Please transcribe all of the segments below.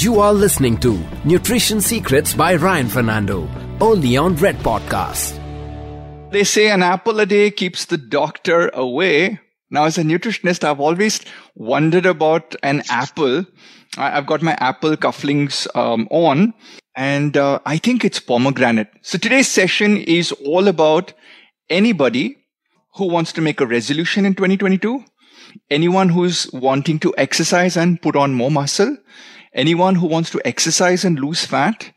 You are listening to Nutrition Secrets by Ryan Fernando, only on Red Podcast. They say an apple a day keeps the doctor away. Now, as a nutritionist, I've always wondered about an apple. I've got my apple cufflinks on, and I think it's pomegranate. So today's session is all about anybody who wants to make a resolution in 2022, anyone who's wanting to exercise and put on more muscle, anyone who wants to exercise and lose fat,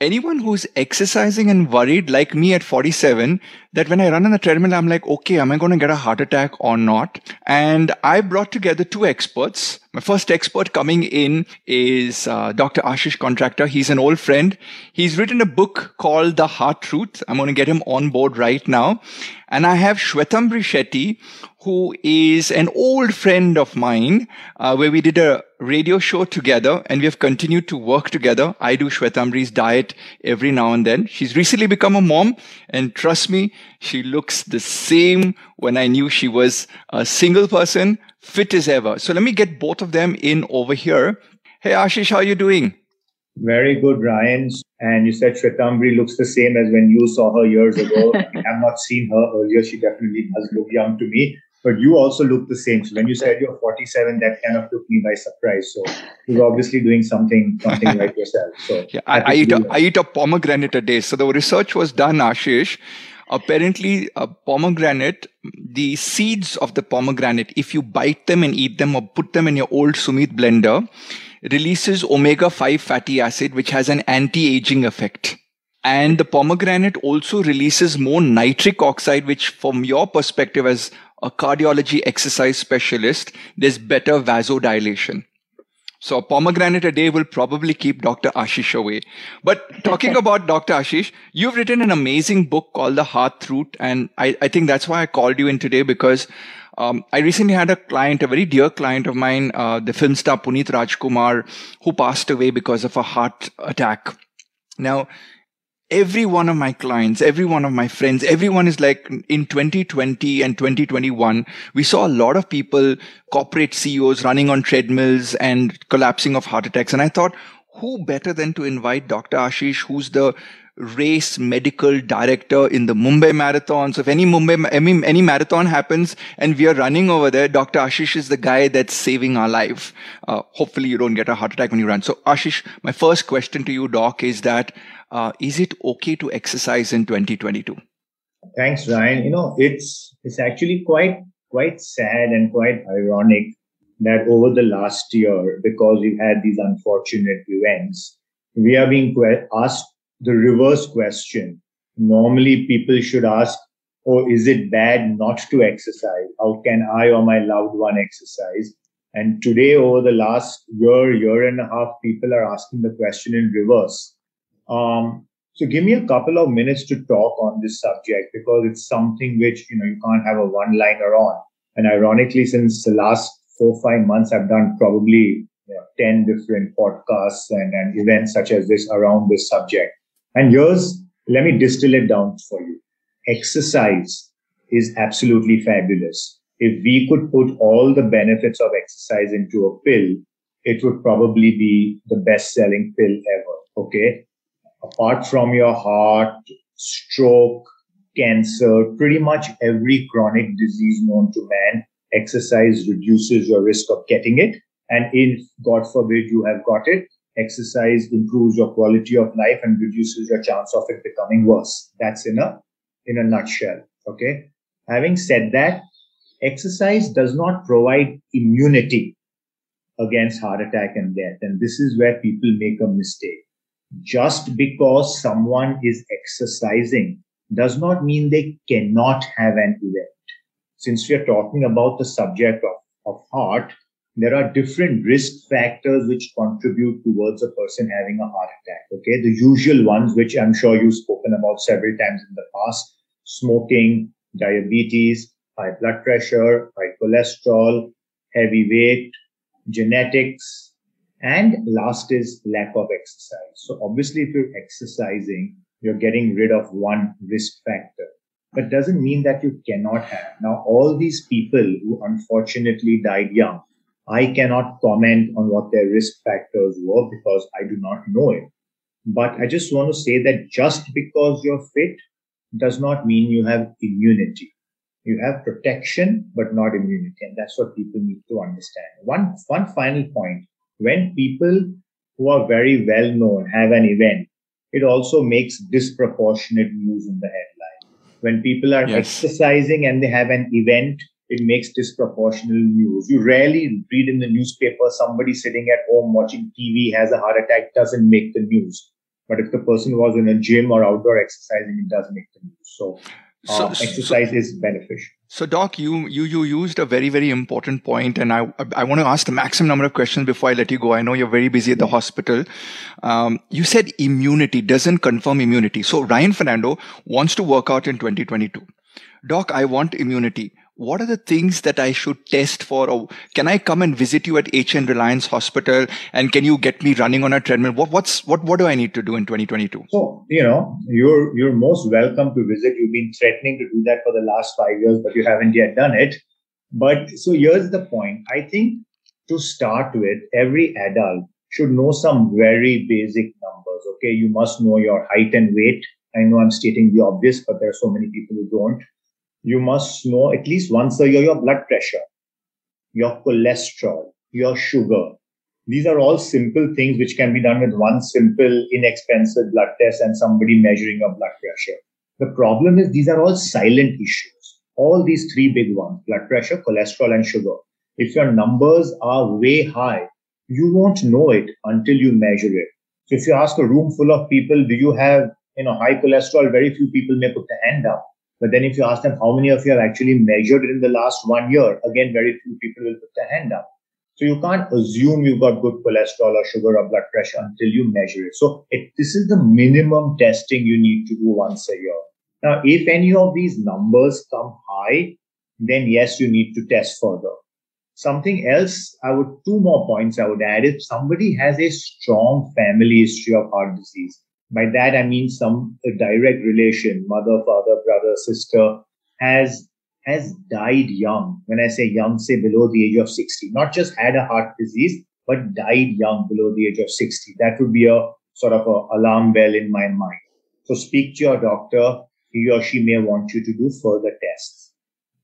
anyone who's exercising and worried like me at 47 that when I run on a treadmill, I'm like, okay, am I going to get a heart attack or not? And I brought together two experts. My first expert coming in is Dr. Ashish Contractor. He's an old friend. He's written a book called The Heart Truth. I'm going to get him on board right now. And I have Shwetambri Shetty, who is an old friend of mine, where we did a radio show together and we have continued to work together. I do Shwetambri's diet every now and then. She's recently become a mom, and trust me, she looks the same when I knew she was a single person, fit as ever. So let me get both of them in over here. Hey, Ashish, how are you doing? Very good, Ryan. And you said Shwetambri looks the same as when you saw her years ago. I've not seen her earlier. She definitely does look young to me. But you also look the same. So when you said you're 47, that kind of took me by surprise. So you're obviously doing something like yourself. So yeah, I eat a pomegranate a day. So the research was done, Ashish. Apparently, a pomegranate, the seeds of the pomegranate, if you bite them and eat them or put them in your old Sumit blender, releases omega-5 fatty acid, which has an anti-aging effect. And the pomegranate also releases more nitric oxide, which from your perspective as a cardiology exercise specialist, there's better vasodilation. So a pomegranate a day will probably keep Dr. Ashish away. But talking about Dr. Ashish, you've written an amazing book called The Heart Truth. And I think that's why I called you in today, because I recently had a client, a very dear client of mine, the film star Puneet Rajkumar, who passed away because of a heart attack. Now, every one of my clients, every one of my friends, everyone is like, in 2020 and 2021, we saw a lot of people, corporate CEOs, running on treadmills and collapsing of heart attacks. And I thought, who better than to invite Dr. Ashish, who's the race medical director in the Mumbai Marathon. So if any marathon happens and we are running over there, Dr. Ashish is the guy that's saving our life. Hopefully you don't get a heart attack when you run. So Ashish, my first question to you, Doc, is that, is it okay to exercise in 2022? Thanks, Ryan. You know, it's actually quite sad and quite ironic that over the last year, because we've had these unfortunate events, we are being asked the reverse question. Normally, people should ask, oh, is it bad not to exercise? How can I or my loved one exercise? And today, over the last year and a half, people are asking the question in reverse. So give me a couple of minutes to talk on this subject, because it's something which, you know, you can't have a one-liner on. And ironically, since the last 4 or 5 months, I've done probably 10 different podcasts and events such as this around this subject. And let me distill it down for you. Exercise is absolutely fabulous. If we could put all the benefits of exercise into a pill, it would probably be the best-selling pill ever, okay? Apart from your heart, stroke, cancer, pretty much every chronic disease known to man, exercise reduces your risk of getting it. And if, God forbid, you have got it, exercise improves your quality of life and reduces your chance of it becoming worse. That's in a nutshell. Okay. Having said that, exercise does not provide immunity against heart attack and death. And this is where people make a mistake. Just because someone is exercising does not mean they cannot have an event. Since we are talking about the subject of heart, there are different risk factors which contribute towards a person having a heart attack. Okay. The usual ones, which I'm sure you've spoken about several times in the past: smoking, diabetes, high blood pressure, high cholesterol, heavy weight, genetics, and last is lack of exercise. So obviously, if you're exercising, you're getting rid of one risk factor. But doesn't mean that you cannot have. Now, all these people who unfortunately died young, I cannot comment on what their risk factors were because I do not know it. But I just want to say that just because you're fit does not mean you have immunity. You have protection, but not immunity. And that's what people need to understand. One final point. When people who are very well known have an event, it also makes disproportionate news in the headline. When people are exercising and they have an event, it makes disproportional news. You rarely read in the newspaper, somebody sitting at home watching TV has a heart attack, doesn't make the news. But if the person was in a gym or outdoor exercising, it does make the news. So exercise is beneficial. So Doc, you used a very, very important point, and I want to ask the maximum number of questions before I let you go. I know you're very busy at the hospital. You said immunity doesn't confirm immunity. So Ryan Fernando wants to work out in 2022. Doc, I want immunity. What are the things that I should test for? Or can I come and visit you at HN Reliance Hospital? And can you get me running on a treadmill? What do I need to do in 2022? So, you're most welcome to visit. You've been threatening to do that for the last 5 years, but you haven't yet done it. But so here's the point. I think to start with, every adult should know some very basic numbers. Okay, you must know your height and weight. I know I'm stating the obvious, but there are so many people who don't. You must know at least once a year your blood pressure, your cholesterol, your sugar. These are all simple things which can be done with one simple, inexpensive blood test and somebody measuring your blood pressure. The problem is these are all silent issues. All these three big ones, blood pressure, cholesterol, and sugar. If your numbers are way high, you won't know it until you measure it. So if you ask a room full of people, do you have high cholesterol? Very few people may put their hand up. But then if you ask them how many of you have actually measured it in the last 1 year, again, very few people will put their hand up. So you can't assume you've got good cholesterol or sugar or blood pressure until you measure it. So this is the minimum testing you need to do once a year. Now, if any of these numbers come high, then yes, you need to test further. Something else, two more points I would add. If somebody has a strong family history of heart disease, by that, I mean some direct relation, mother, father, brother, sister, has died young. When I say young, say below the age of 60. Not just had a heart disease, but died young below the age of 60. That would be a sort of an alarm bell in my mind. So speak to your doctor. He or she may want you to do further tests.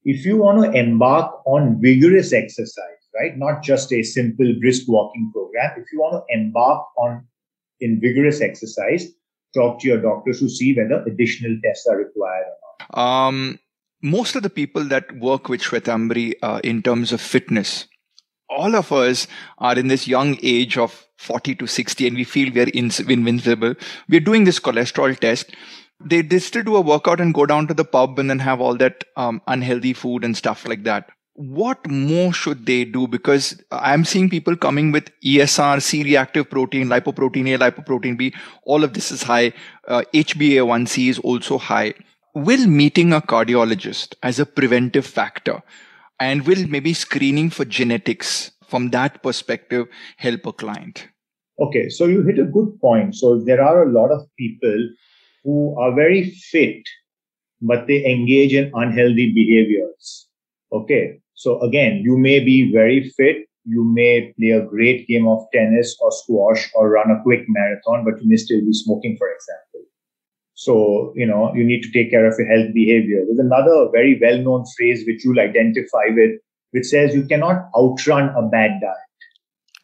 If you want to embark on vigorous exercise, right, not just a simple brisk walking program, if you want to embark in vigorous exercise, talk to your doctors to see whether additional tests are required or not. Most of the people that work with Shwetambri in terms of fitness, all of us are in this young age of 40 to 60 and we feel we are invincible. We're doing this cholesterol test. They still do a workout and go down to the pub and then have all that unhealthy food and stuff like that. What more should they do? Because I'm seeing people coming with ESR, C-reactive protein, lipoprotein A, lipoprotein B. All of this is high. HbA1c is also high. Will meeting a cardiologist as a preventive factor and will maybe screening for genetics from that perspective help a client? Okay, so you hit a good point. So there are a lot of people who are very fit, but they engage in unhealthy behaviors. Okay. So again, you may be very fit. You may play a great game of tennis or squash or run a quick marathon, but you may still be smoking, for example. So, you need to take care of your health behavior. There's another very well-known phrase which you'll identify with, which says you cannot outrun a bad diet.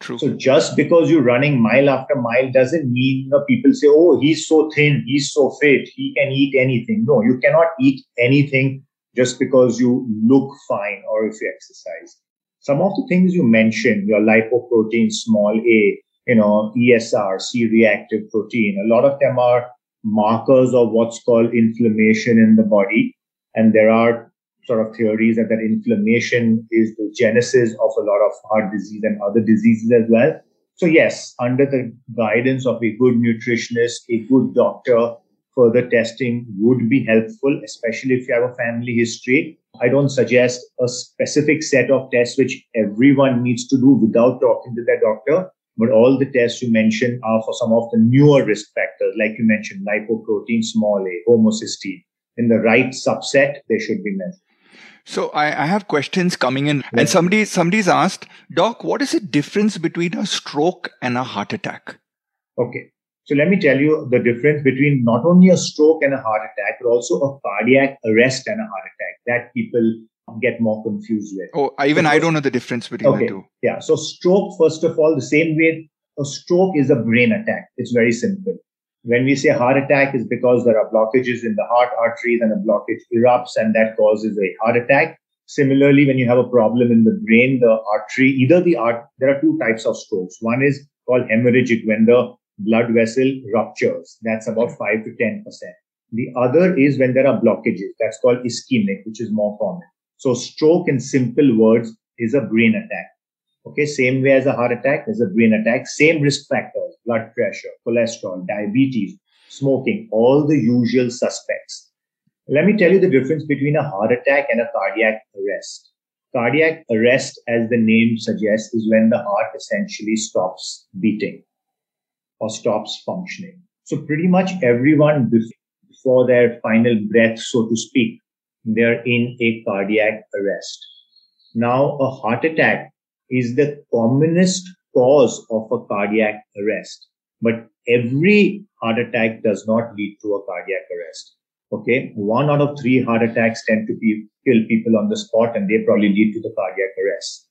True. So just because you're running mile after mile doesn't mean the people say, oh, he's so thin, he's so fit, he can eat anything. No, you cannot eat anything just because you look fine or if you exercise. Some of the things you mentioned, your lipoprotein small a, ESR, C-reactive protein, a lot of them are markers of what's called inflammation in the body. And there are sort of theories that inflammation is the genesis of a lot of heart disease and other diseases as well. So yes, under the guidance of a good nutritionist, a good doctor, further testing would be helpful, especially if you have a family history. I don't suggest a specific set of tests which everyone needs to do without talking to their doctor. But all the tests you mentioned are for some of the newer risk factors, like you mentioned, lipoprotein small a, homocysteine. In the right subset, they should be measured. So I have questions coming in, and somebody's asked, Doc, what is the difference between a stroke and a heart attack? Okay, so let me tell you the difference between not only a stroke and a heart attack, but also a cardiac arrest and a heart attack that people get more confused with. Oh, even I don't know the difference between the two. Yeah, so stroke, first of all, the same way a stroke is a brain attack. It's very simple. When we say heart attack, is because there are blockages in the heart arteries and a blockage erupts and that causes a heart attack. Similarly, when you have a problem in the brain, the artery, there are two types of strokes. One is called hemorrhagic, when the blood vessel ruptures. That's about 5 to 10%. The other is when there are blockages. That's called ischemic, which is more common. So stroke, in simple words, is a brain attack. Okay, same way as a heart attack, there's a brain attack, same risk factors, blood pressure, cholesterol, diabetes, smoking, all the usual suspects. Let me tell you the difference between a heart attack and a cardiac arrest. Cardiac arrest, as the name suggests, is when the heart essentially stops beating or stops functioning. So pretty much everyone before their final breath, so to speak, they're in a cardiac arrest. Now, a heart attack is the commonest cause of a cardiac arrest. But every heart attack does not lead to a cardiac arrest. Okay, 1 out of 3 heart attacks tend to kill people on the spot, and they probably lead to the cardiac arrest.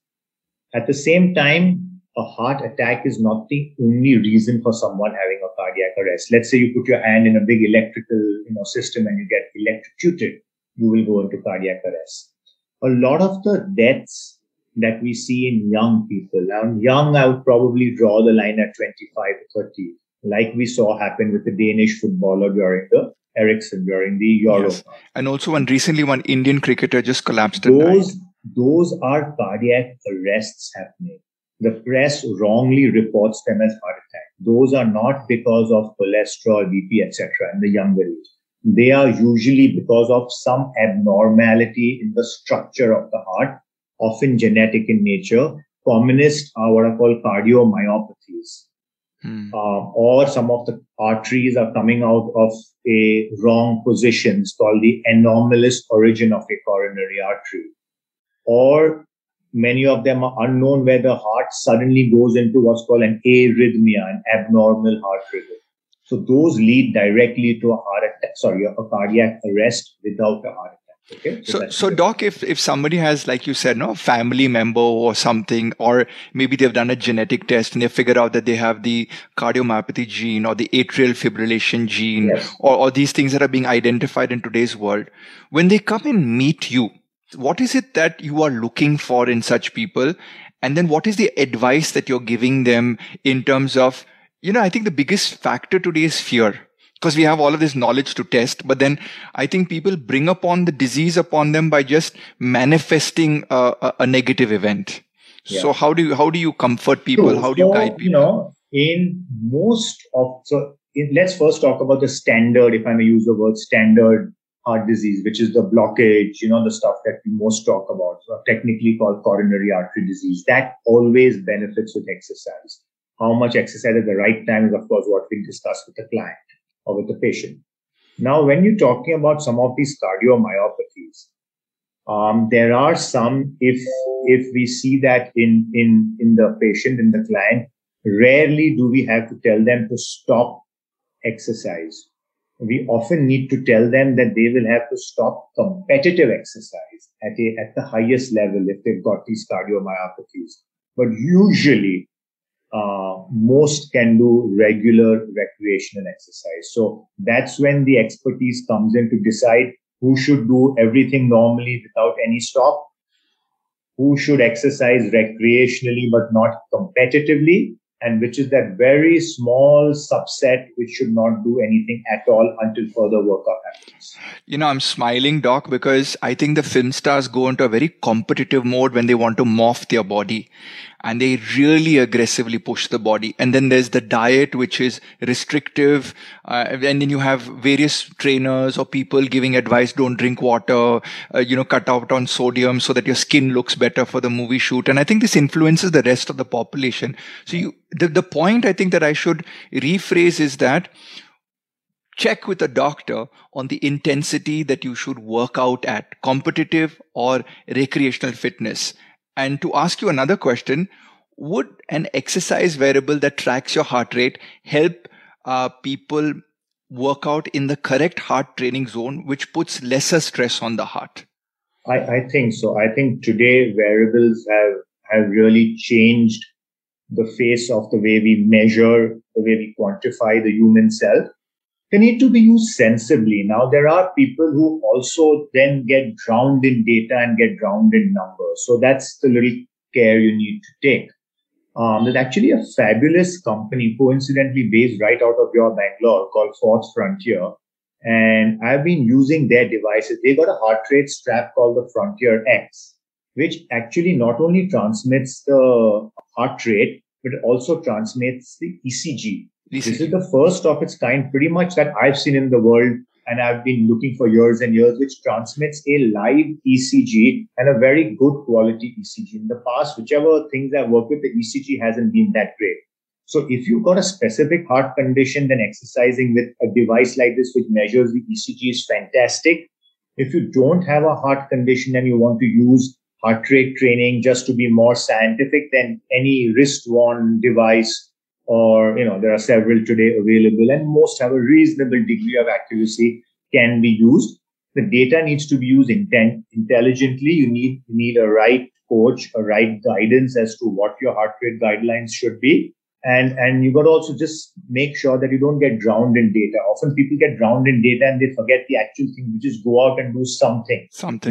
At the same time, a heart attack is not the only reason for someone having a cardiac arrest. Let's say you put your hand in a big electrical system and you get electrocuted, you will go into cardiac arrest. A lot of the deaths that we see in young people. Now, young, I would probably draw the line at 25 to 30, like we saw happen with the Danish footballer during the Eriksson, during the Euro. Yes. And also recently one Indian cricketer just collapsed and died. Those are cardiac arrests happening. The press wrongly reports them as heart attack. Those are not because of cholesterol, BP, etc. in the younger age. They are usually because of some abnormality in the structure of the heart, often genetic in nature. Commonest are what are called cardiomyopathies. Or some of the arteries are coming out of a wrong position. It's called the anomalous origin of a coronary artery. Or many of them are unknown, where the heart suddenly goes into what's called an arrhythmia, an abnormal heart rhythm. So those lead directly to a heart attack, a cardiac arrest without a heart attack. Okay, so Doc, if somebody has, like you said, a family member or something, or maybe they've done a genetic test and they figured out that they have the cardiomyopathy gene or the atrial fibrillation gene, or these things that are being identified in today's world, when they come and meet you, what is it that you are looking for in such people? And then what is the advice that you're giving them in terms of, I think the biggest factor today is fear. Because we have all of this knowledge to test, but then I think people bring upon the disease upon them by just manifesting a negative event. Yeah. So how do you comfort people? True. How do you guide people? Let's first talk about the standard, if I may use the word standard, heart disease, which is the blockage, the stuff that we most talk about, so technically called coronary artery disease. That always benefits with exercise. How much exercise at the right time is, of course, what we discuss with the client or with the patient. Now, when you're talking about some of these cardiomyopathies, there are some, if we see that in the patient, in the client, rarely do we have to tell them to stop exercise. We often need to tell them that they will have to stop competitive exercise at the highest level if they've got these cardiomyopathies. But usually, most can do regular recreational exercise. So that's when the expertise comes in to decide who should do everything normally without any stop, who should exercise recreationally but not competitively, and which is that very small subset which should not do anything at all until further workup happens. I'm smiling, Doc, because I think the film stars go into a very competitive mode when they want to morph their body. And they really aggressively push the body. And then there's the diet, which is restrictive. And then you have various trainers or people giving advice, don't drink water, cut out on sodium so that your skin looks better for the movie shoot. And I think this influences the rest of the population. So the point I think that I should rephrase is that check with a doctor on the intensity that you should work out at, competitive or recreational fitness. And to ask you another question, would an exercise variable that tracks your heart rate help people work out in the correct heart training zone, which puts lesser stress on the heart? I think so. I think today variables have really changed the face of the way we measure, the way we quantify the human self. They need to be used sensibly. Now, there are people who also then get drowned in data and get drowned in numbers. So that's the little care you need to take. There's actually a fabulous company, coincidentally based right out of your Bangalore, called Fourth Frontier. And I've been using their devices. They got a heart rate strap called the Frontier X, which actually not only transmits the heart rate, but it also transmits the ECG. This is the first of its kind, pretty much, that I've seen in the world. And I've been looking for years and years, which transmits a live ECG, and a very good quality ECG. In the past, whichever things I've worked with, the ECG hasn't been that great. So if you've got a specific heart condition, then exercising with a device like this, which measures the ECG, is fantastic. If you don't have a heart condition and you want to use heart rate training just to be more scientific, then any wrist-worn device, or, you know, there are several today available, and most have a reasonable degree of accuracy, can be used. The data needs to be used intelligently. You need a right coach, a right guidance as to what your heart rate guidelines should be. And you've got to also just make sure that you don't get drowned in data. Often people get drowned in data and they forget the actual thing, which is go out and do something.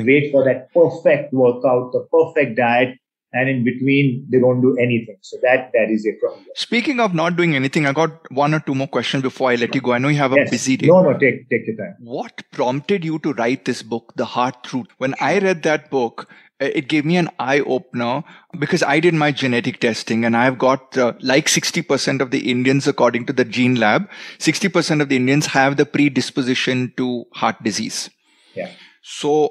Wait for that perfect workout, the perfect diet. And in between, they don't do anything. So that is a problem. Speaking of not doing anything, I got one or two more questions before I let you go. I know you have a busy day. No, take your time. What prompted you to write this book, The Heart Truth? When I read that book, it gave me an eye-opener, because I did my genetic testing and I've got like 60% of the Indians, according to the Gene Lab, 60% of the Indians have the predisposition to heart disease. Yeah. So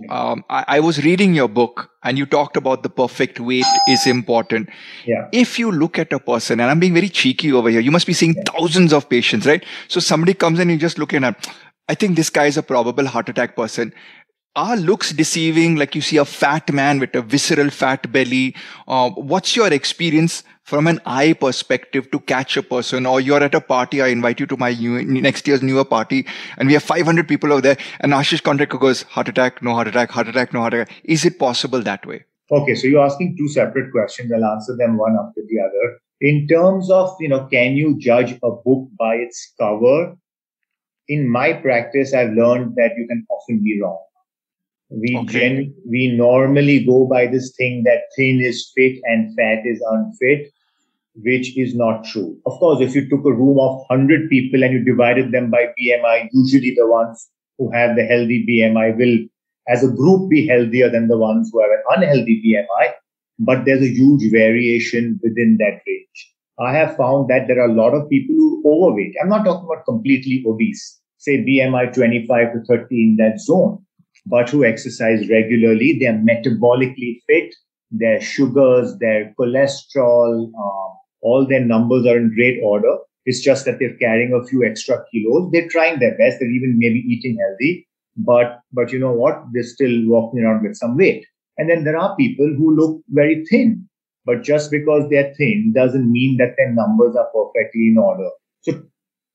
I was reading your book and you talked about the perfect weight is important. Yeah. If you look at a person, and I'm being very cheeky over here, you must be seeing thousands of patients, right? So somebody comes in and you just look at him, I think this guy is a probable heart attack person. Are looks deceiving? Like, you see a fat man with a visceral fat belly. What's your experience from an eye perspective to catch a person? Or you're at a party, I invite you to my next year's newer party, and we have 500 people over there, and Ashish Contractor goes, heart attack, no heart attack, heart attack, no heart attack. Is it possible that way? Okay, so you're asking two separate questions. I'll answer them one after the other. In terms of, can you judge a book by its cover? In my practice, I've learned that you can often be wrong. We normally go by this thing that thin is fit and fat is unfit, which is not true. Of course, if you took a room of 100 people and you divided them by BMI, usually the ones who have the healthy BMI will, as a group, be healthier than the ones who have an unhealthy BMI. But there's a huge variation within that range. I have found that there are a lot of people who overweight. I'm not talking about completely obese, say BMI 25 to 30 in that zone, but who exercise regularly. They're metabolically fit, their sugars, their cholesterol, all their numbers are in great order. It's just that they're carrying a few extra kilos. They're trying their best. They're even maybe eating healthy, but you know what? They're still walking around with some weight. And then there are people who look very thin, but just because they're thin doesn't mean that their numbers are perfectly in order. So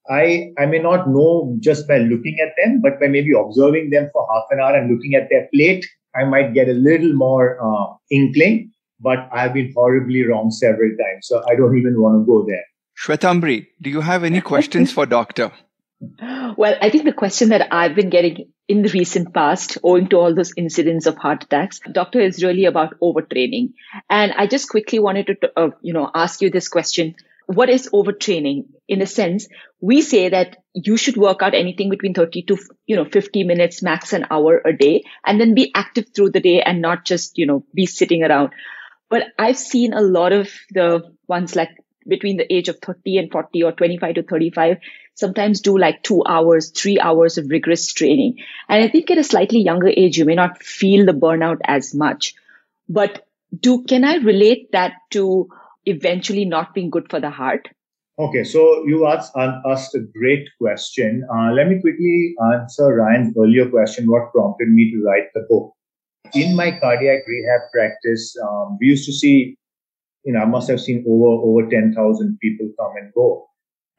I may not know just by looking at them, but by maybe observing them for half an hour and looking at their plate, I might get a little more inkling, but I've been horribly wrong several times. So I don't even want to go there. Shwetambri, do you have any questions for Doctor? Well, I think the question that I've been getting in the recent past, owing to all those incidents of heart attacks, Doctor, is really about overtraining. And I just quickly wanted to ask you this question. What is overtraining? In a sense, we say that you should work out anything between 30 to 50 minutes, max an hour a day, and then be active through the day and not just, be sitting around. But I've seen a lot of the ones like between the age of 30 and 40 or 25 to 35, sometimes do like 2 hours, 3 hours of rigorous training. And I think at a slightly younger age, you may not feel the burnout as much. But can I relate that to eventually not being good for the heart? Okay, so you asked us a great question. Let me quickly answer Ryan's earlier question, what prompted me to write the book. In my cardiac rehab practice, we used to see, I must have seen over 10,000 people come and go.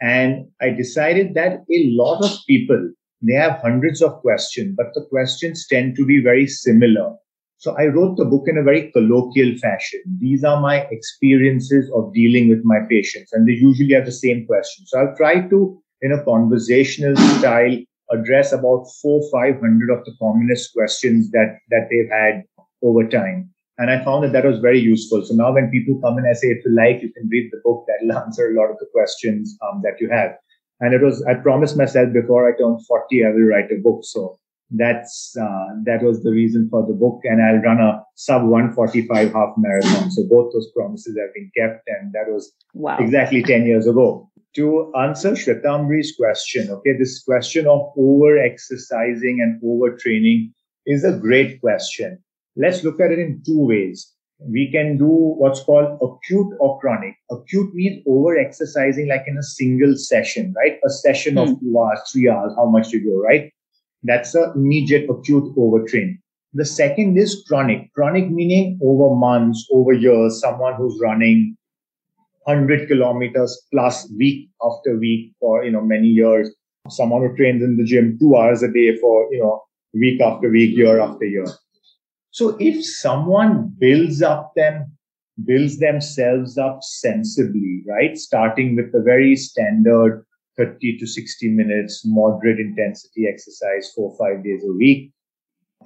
And I decided that a lot of people, they have hundreds of questions, but the questions tend to be very similar. So I wrote the book in a very colloquial fashion. These are my experiences of dealing with my patients, and they usually have the same questions. So I'll try to, in a conversational style, address about 400-500 of the commonest questions that they've had over time. And I found that was very useful. So now when people come in, I say, if you like, you can read the book. That'll answer a lot of the questions that you have. And I promised myself before I turned 40, I will write a book. So that was the reason for the book. And I'll run a sub 145 half marathon. So both those promises have been kept. And that was exactly 10 years ago. To answer Shwetambri's question, this question of over-exercising and over-training is a great question. Let's look at it in two ways. We can do what's called acute or chronic. Acute means over-exercising like in a single session, right? A session of 2 hours, 3 hours, how much you go, right? That's an immediate acute overtraining. The second is chronic. Chronic meaning over months, over years, someone who's running 100 kilometers plus week after week for, many years. Someone who trains in the gym 2 hours a day for, week after week, year after year. So if someone builds themselves up sensibly, right? Starting with the very standard 30 to 60 minutes, moderate intensity exercise 4 or 5 days a week.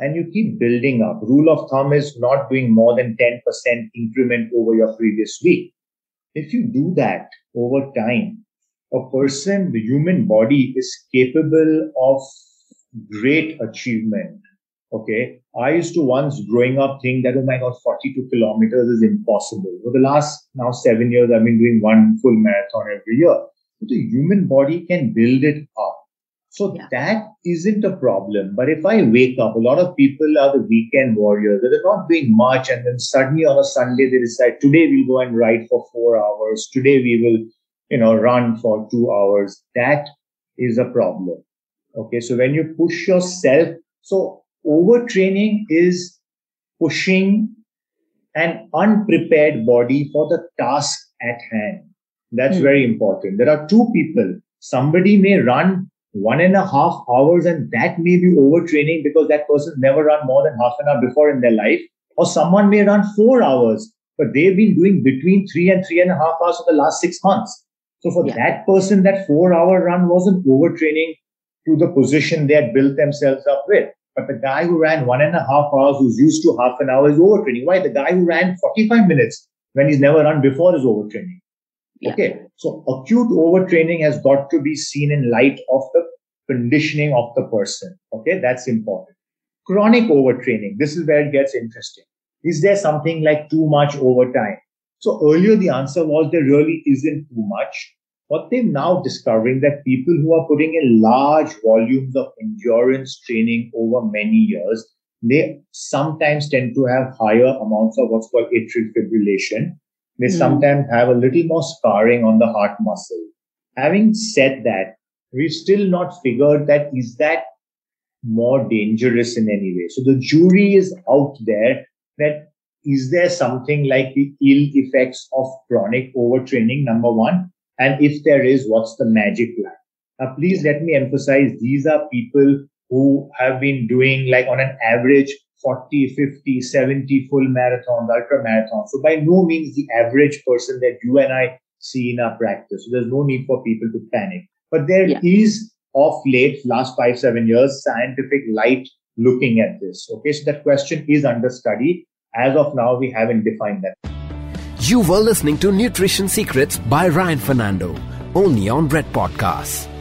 And you keep building up. Rule of thumb is not doing more than 10% increment over your previous week. If you do that over time, the human body is capable of great achievement. Okay. I used to once growing up think that, oh my God, 42 kilometers is impossible. For the last now 7 years, I've been doing one full marathon every year. The human body can build it up. So that isn't a problem. But if I wake up, a lot of people are the weekend warriors. They're not doing much. And then suddenly on a Sunday, they decide, today we'll go and ride for 4 hours. Today we will, run for 2 hours. That is a problem. Okay. So when you push yourself, so overtraining is pushing an unprepared body for the task at hand. That's very important. There are two people. Somebody may run 1.5 hours and that may be overtraining because that person never ran more than half an hour before in their life. Or someone may run 4 hours, but they've been doing between 3 and 3.5 hours for the last 6 months. So for that person, that 4-hour run wasn't overtraining to the position they had built themselves up with. But the guy who ran 1.5 hours, who's used to half an hour, is overtraining. Why? The guy who ran 45 minutes when he's never run before is overtraining. Okay, so acute overtraining has got to be seen in light of the conditioning of the person. Okay, that's important. Chronic overtraining, this is where it gets interesting. Is there something like too much overtime? So earlier the answer was there really isn't too much. What they're now discovering that people who are putting in large volumes of endurance training over many years, they sometimes tend to have higher amounts of what's called atrial fibrillation. They sometimes have a little more scarring on the heart muscle. Having said that, we've still not figured that is that more dangerous in any way. So the jury is out there that is there something like the ill effects of chronic overtraining, number one? And if there is, what's the magic plan? Now, please let me emphasize, these are people who have been doing like on an average 40, 50, 70 full marathons, ultra marathons. So by no means the average person that you and I see in our practice. So there's no need for people to panic. But there is, of late, last 5-7 years, scientific light looking at this. Okay, so that question is under study. As of now, we haven't defined that. You were listening to Nutrition Secrets by Ryan Fernando, only on Red Podcast.